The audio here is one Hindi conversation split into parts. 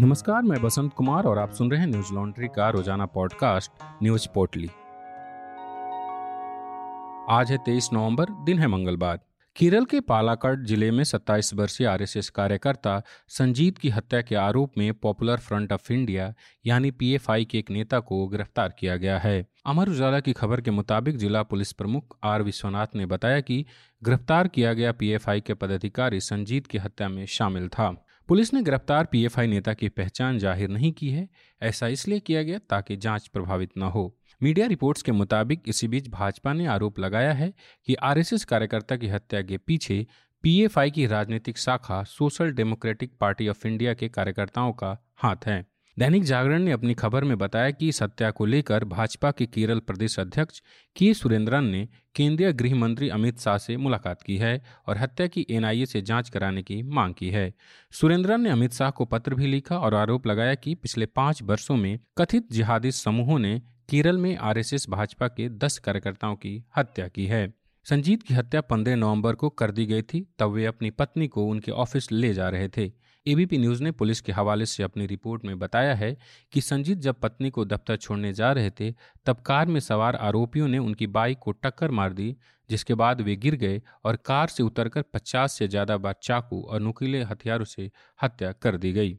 नमस्कार, मैं बसंत कुमार और आप सुन रहे हैं न्यूज लॉन्ड्री का रोजाना पॉडकास्ट न्यूज पोटली। आज है 23 नवंबर, दिन है मंगलवार। केरल के पालाकड़ जिले में 27 वर्षीय आरएसएस कार्यकर्ता संजीत की हत्या के आरोप में पॉपुलर फ्रंट ऑफ इंडिया यानी पीएफआई के एक नेता को गिरफ्तार किया गया है। अमर उजाला की खबर के मुताबिक जिला पुलिस प्रमुख आर विश्वनाथ ने बताया कि गिरफ्तार किया गया पीएफआई के पदाधिकारी संजीत की हत्या में शामिल था। पुलिस ने गिरफ्तार पीएफआई नेता की पहचान जाहिर नहीं की है। ऐसा इसलिए किया गया ताकि जांच प्रभावित न हो। मीडिया रिपोर्ट्स के मुताबिक इसी बीच भाजपा ने आरोप लगाया है कि आरएसएस कार्यकर्ता की हत्या के पीछे पीएफआई की राजनीतिक शाखा social democratic party of India के कार्यकर्ताओं का हाथ है। दैनिक जागरण ने अपनी खबर में बताया कि इस हत्या को लेकर भाजपा के केरल प्रदेश अध्यक्ष के सुरेंद्रन ने केंद्रीय गृह मंत्री अमित शाह से मुलाकात की है और हत्या की एनआईए से जांच कराने की मांग की है। सुरेंद्रन ने अमित शाह को पत्र भी लिखा और आरोप लगाया कि पिछले 5 वर्षों में कथित जिहादी समूहों ने केरल में आरएसएस भाजपा के 10 कार्यकर्ताओं की हत्या की है। संजीत की हत्या 15 नवंबर को कर दी गई थी, तब वे अपनी पत्नी को उनके ऑफिस ले जा रहे थे। एबीपी न्यूज़ ने पुलिस के हवाले से अपनी रिपोर्ट में बताया है कि संजीत जब पत्नी को दफ्तर छोड़ने जा रहे थे तब कार में सवार आरोपियों ने उनकी बाइक को टक्कर मार दी, जिसके बाद वे गिर गए और कार से उतरकर 50 से ज़्यादा बार चाकू और नुकीले हथियारों से हत्या कर दी गई।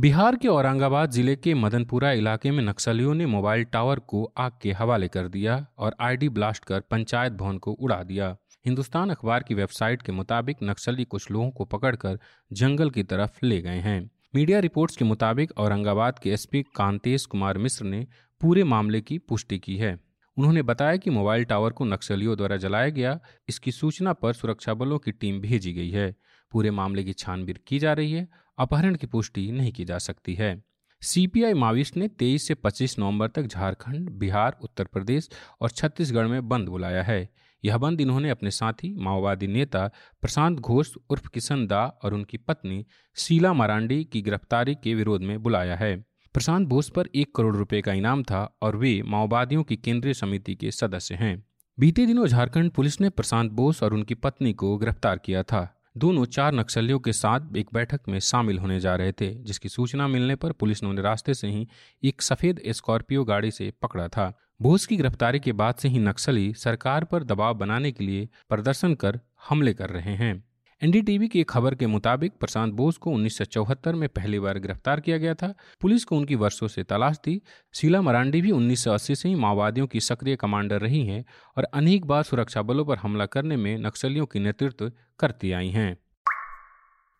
बिहार के औरंगाबाद जिले के मदनपुरा इलाके में नक्सलियों ने मोबाइल टावर को आग के हवाले कर दिया और आईडी ब्लास्ट कर पंचायत भवन को उड़ा दिया। हिंदुस्तान अखबार की वेबसाइट के मुताबिक नक्सली कुछ लोगों को पकड़कर जंगल की तरफ ले गए हैं। मीडिया रिपोर्ट्स के मुताबिक औरंगाबाद के एसपी कांतेश कुमार मिश्र ने पूरे मामले की पुष्टि की है। उन्होंने बताया कि मोबाइल टावर को नक्सलियों द्वारा जलाया गया। इसकी सूचना पर सुरक्षा बलों की टीम भेजी गई है। पूरे मामले की छानबीन की जा रही है। अपहरण की पुष्टि नहीं की जा सकती है। सी पी आई माविस्ट ने 23 से 25 नवंबर तक झारखंड, बिहार, उत्तर प्रदेश और छत्तीसगढ़ में बंद बुलाया है। यह बंद इन्होंने अपने साथी माओवादी नेता प्रशांत घोष उर्फ किशन दा और उनकी पत्नी शीला मरांडी की गिरफ्तारी के विरोध में बुलाया है। प्रशांत बोस पर 1 करोड़ रुपए का इनाम था और वे माओवादियों की केंद्रीय समिति के सदस्य हैं। बीते दिनों झारखंड पुलिस ने प्रशांत बोस और उनकी पत्नी को गिरफ्तार किया था। दोनों 4 नक्सलियों के साथ एक बैठक में शामिल होने जा रहे थे, जिसकी सूचना मिलने पर पुलिस ने उन्हें रास्ते से ही एक सफेद स्कॉर्पियो गाड़ी से पकड़ा था। बोस की गिरफ्तारी के बाद से ही नक्सली सरकार पर दबाव बनाने के लिए प्रदर्शन कर हमले कर रहे हैं। NDTV की एक खबर के मुताबिक प्रशांत बोस को 1974 में पहली बार गिरफ्तार किया गया था। पुलिस को उनकी वर्षों से तलाश थी। शीला मरांडी भी 1980 से ही माओवादियों की सक्रिय कमांडर रही हैं और अनेक बार सुरक्षा बलों पर हमला करने में नक्सलियों की नेतृत्व करती आई हैं।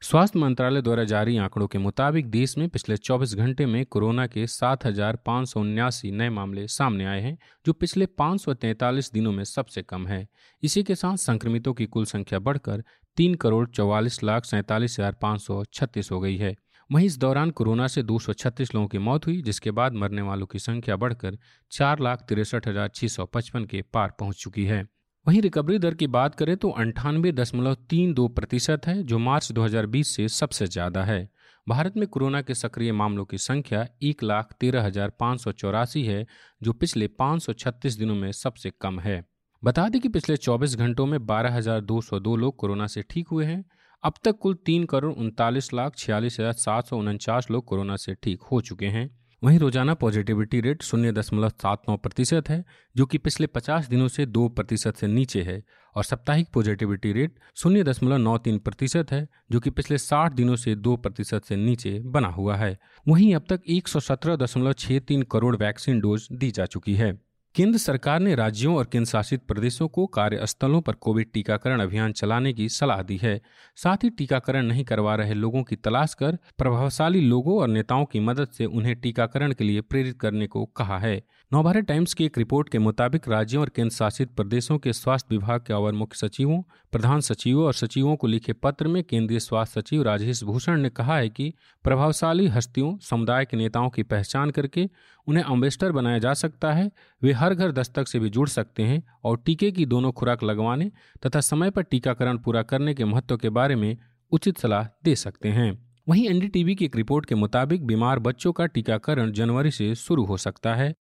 स्वास्थ्य मंत्रालय द्वारा जारी आंकड़ों के मुताबिक देश में पिछले 24 घंटे में कोरोना के 7,579 नए मामले सामने आए हैं, जो पिछले 543 दिनों में सबसे कम है। इसी के साथ संक्रमितों की कुल संख्या बढ़कर 3,44,47,536 हो गई है। वहीं इस दौरान कोरोना से 236 लोगों की मौत हुई, जिसके बाद मरने वालों की संख्या बढ़कर 4,63,655 के पार पहुंच चुकी है। वहीं रिकवरी दर की बात करें तो 98.32% है, जो मार्च 2020 से सबसे ज़्यादा है। भारत में कोरोना के सक्रिय मामलों की संख्या 1,13,584 है, जो पिछले 536 दिनों में सबसे कम है। बता दें कि पिछले 24 घंटों में 12,202 लोग कोरोना से ठीक हुए हैं। अब तक कुल 3,39,46,749 लोग कोरोना से ठीक हो चुके हैं। वहीं रोजाना पॉजिटिविटी रेट 0.79% है, जो कि पिछले 50 दिनों से 2% से नीचे है और साप्ताहिक पॉजिटिविटी रेट 0.93% है, जो कि पिछले 60 दिनों से 2% से नीचे बना हुआ है। वहीं अब तक 117.63 करोड़ वैक्सीन डोज दी जा चुकी है। केंद्र सरकार ने राज्यों और केंद्र शासित प्रदेशों को कार्यस्थलों पर कोविड टीकाकरण अभियान चलाने की सलाह दी है। साथ ही टीकाकरण नहीं करवा रहे लोगों की तलाश कर प्रभावशाली लोगों और नेताओं की मदद से उन्हें टीकाकरण के लिए प्रेरित करने को कहा है। नवभारत टाइम्स की एक रिपोर्ट के मुताबिक राज्यों और केंद्र शासित प्रदेशों के स्वास्थ्य विभाग के अवर मुख्य सचिवों, प्रधान सचिवों और सचिवों को लिखे पत्र में केंद्रीय स्वास्थ्य सचिव राजेश भूषण ने कहा है कि प्रभावशाली हस्तियों, समुदाय के नेताओं की पहचान करके उन्हें एम्बेसडर बनाया जा सकता है। वे हर घर दस्तक से भी जुड़ सकते हैं और टीके की दोनों खुराक लगवाने तथा समय पर टीकाकरण पूरा करने के महत्व के बारे में उचित सलाह दे सकते हैं। वहीं NDTV की एक रिपोर्ट के मुताबिक बीमार बच्चों का टीकाकरण जनवरी से शुरू हो सकता है।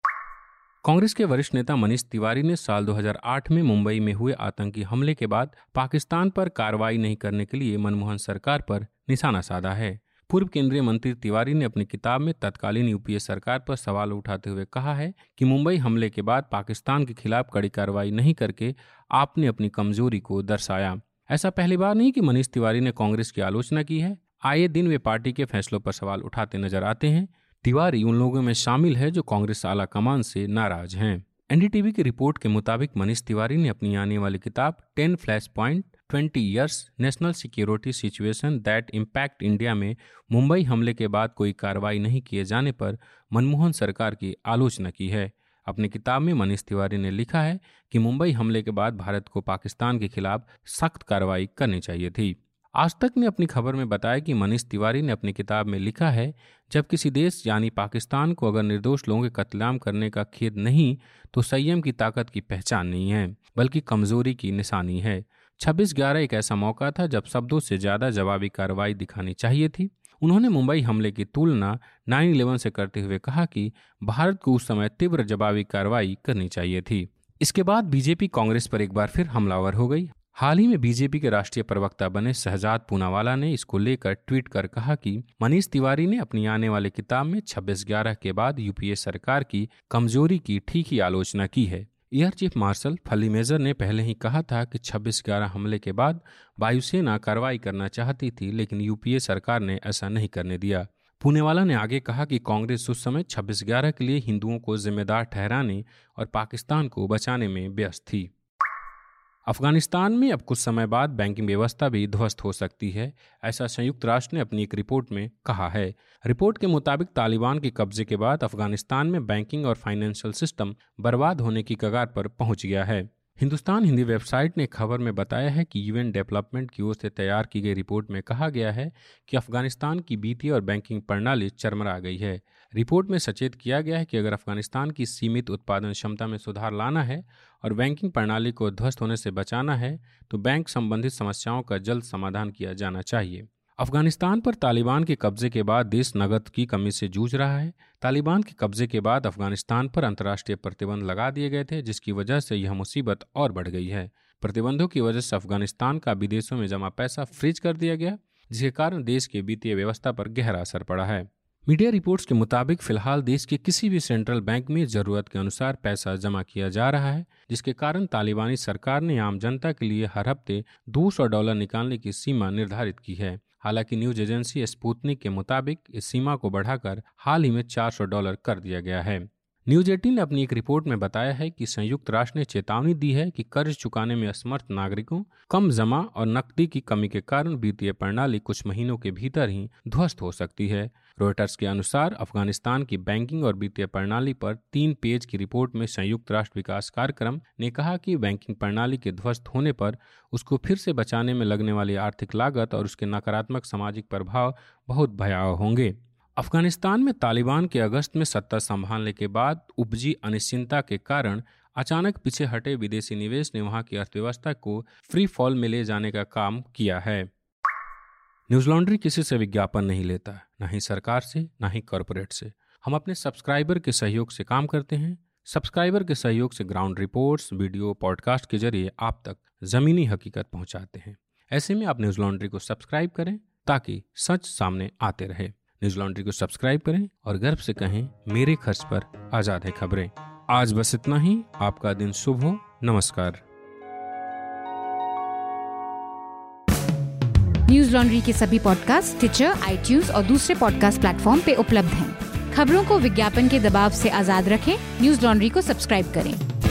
कांग्रेस के वरिष्ठ नेता मनीष तिवारी ने साल 2008 में मुंबई में हुए आतंकी हमले के बाद पाकिस्तान पर कार्रवाई नहीं करने के लिए मनमोहन सरकार पर निशाना साधा है। पूर्व केंद्रीय मंत्री तिवारी ने अपनी किताब में तत्कालीन यूपीए सरकार पर सवाल उठाते हुए कहा है कि मुंबई हमले के बाद पाकिस्तान के खिलाफ कड़ी कार्रवाई नहीं करके आपने अपनी कमजोरी को दर्शाया। ऐसा पहली बार नहीं कि मनीष तिवारी ने कांग्रेस की आलोचना की है। आए दिन वे पार्टी के फैसलों पर सवाल उठाते नजर आते हैं। तिवारी उन लोगों में शामिल है जो कांग्रेस आला कमान से नाराज हैं। NDTV की रिपोर्ट के मुताबिक मनीष तिवारी ने अपनी आने वाली किताब 10 flash point 20 years national security situation that impact India में मुंबई हमले के बाद कोई कार्रवाई नहीं किए जाने पर मनमोहन सरकार की आलोचना की है। अपनी किताब में मनीष तिवारी ने लिखा है कि मुंबई हमले के बाद भारत को पाकिस्तान के खिलाफ सख्त कार्रवाई करनी चाहिए थी। आज तक ने अपनी खबर में बताया कि मनीष तिवारी ने अपनी किताब में लिखा है, जब किसी देश यानी पाकिस्तान को अगर निर्दोष लोगों के कत्लेआम करने का खेद नहीं तो संयम की ताकत की पहचान नहीं है बल्कि कमजोरी की निशानी है। 26/11 एक ऐसा मौका था जब शब्दों से ज़्यादा जवाबी कार्रवाई दिखानी चाहिए थी। उन्होंने मुंबई हमले की तुलना 9/11 से करते हुए कहा कि भारत को उस समय तीव्र जवाबी कार्रवाई करनी चाहिए थी। इसके बाद बीजेपी कांग्रेस पर एक बार फिर हमलावर हो गई। हाल ही में बीजेपी के राष्ट्रीय प्रवक्ता बने शहज़ाद पूनावाला ने इसको लेकर ट्वीट कर कहा कि मनीष तिवारी ने अपनी आने वाली किताब में 26/11 के बाद यूपीए सरकार की कमजोरी की ठीक ही आलोचना की है। Air chief marshal Fali Major ने पहले ही कहा था कि 26/11 हमले के बाद वायुसेना कार्रवाई करना चाहती थी, लेकिन यूपीए सरकार ने ऐसा नहीं करने दिया। पूनावाला ने आगे कहा कि कांग्रेस उस समय 26/11 के लिए हिंदुओं को जिम्मेदार ठहराने और पाकिस्तान को बचाने में व्यस्त थी। अफगानिस्तान में अब कुछ समय बाद बैंकिंग व्यवस्था भी ध्वस्त हो सकती है, ऐसा संयुक्त राष्ट्र ने अपनी एक रिपोर्ट में कहा है। रिपोर्ट के मुताबिक तालिबान के कब्जे के बाद अफगानिस्तान में बैंकिंग और फाइनेंशियल सिस्टम बर्बाद होने की कगार पर पहुंच गया है। हिंदुस्तान हिंदी वेबसाइट ने खबर में बताया है कि यूएन डेवलपमेंट की ओर से तैयार की गई रिपोर्ट में कहा गया है कि अफगानिस्तान की वित्तीय और बैंकिंग प्रणाली चरमरा गई है। रिपोर्ट में सचेत किया गया है कि अगर अफगानिस्तान की सीमित उत्पादन क्षमता में सुधार लाना है और बैंकिंग प्रणाली को ध्वस्त होने से बचाना है तो बैंक संबंधित समस्याओं का जल्द समाधान किया जाना चाहिए। अफगानिस्तान पर तालिबान के कब्जे के बाद देश नकद की कमी से जूझ रहा है। तालिबान के कब्जे के बाद अफगानिस्तान पर अंतर्राष्ट्रीय प्रतिबंध लगा दिए गए थे, जिसकी वजह से यह मुसीबत और बढ़ गई है। प्रतिबंधों की वजह से अफगानिस्तान का विदेशों में जमा पैसा फ्रीज कर दिया गया, जिसके कारण देश की वित्तीय व्यवस्था पर गहरा असर पड़ा है। मीडिया रिपोर्ट्स के मुताबिक फिलहाल देश के किसी भी सेंट्रल बैंक में जरूरत के अनुसार पैसा जमा किया जा रहा है, जिसके कारण तालिबानी सरकार ने आम जनता के लिए हर हफ्ते $200 निकालने की सीमा निर्धारित की है। हालांकि न्यूज एजेंसी स्पुतनिक के मुताबिक इस सीमा को बढ़ाकर हाल ही में $400 कर दिया गया है। न्यूज 18 ने अपनी एक रिपोर्ट में बताया है कि संयुक्त राष्ट्र ने चेतावनी दी है कि कर्ज चुकाने में असमर्थ नागरिकों, कम जमा और नकदी की कमी के कारण वित्तीय प्रणाली कुछ महीनों के भीतर ही ध्वस्त हो सकती है। रॉयटर्स के अनुसार अफगानिस्तान की बैंकिंग और वित्तीय प्रणाली पर 3 पेज की रिपोर्ट में संयुक्त राष्ट्र विकास कार्यक्रम ने कहा कि बैंकिंग प्रणाली के ध्वस्त होने पर उसको फिर से बचाने में लगने वाली आर्थिक लागत और उसके नकारात्मक सामाजिक प्रभाव बहुत भयावह होंगे। अफगानिस्तान में तालिबान के अगस्त में सत्ता संभालने के बाद उपजी अनिश्चितता के कारण अचानक पीछे हटे विदेशी निवेश ने वहां की अर्थव्यवस्था को फ्री फॉल में ले जाने का काम किया है। न्यूज लॉन्ड्री किसी से विज्ञापन नहीं लेता, ना ही सरकार से ना ही कॉरपोरेट से। हम अपने सब्सक्राइबर के सहयोग से काम करते हैं। सब्सक्राइबर के सहयोग से ग्राउंड रिपोर्ट्स, वीडियो, पॉडकास्ट के जरिए आप तक जमीनी हकीकत पहुंचाते हैं। ऐसे में आप न्यूज लॉन्ड्री को सब्सक्राइब करें ताकि सच सामने आते रहे। न्यूज लॉन्ड्री को सब्सक्राइब करें और गर्व से कहें, मेरे खर्च पर आजाद है खबरें। आज बस इतना ही। आपका दिन शुभ हो। नमस्कार। न्यूज लॉन्ड्री के सभी पॉडकास्ट टिचर, iTunes और दूसरे पॉडकास्ट प्लेटफॉर्म पे उपलब्ध हैं। खबरों को विज्ञापन के दबाव से आजाद रखें। न्यूज लॉन्ड्री को सब्सक्राइब करें।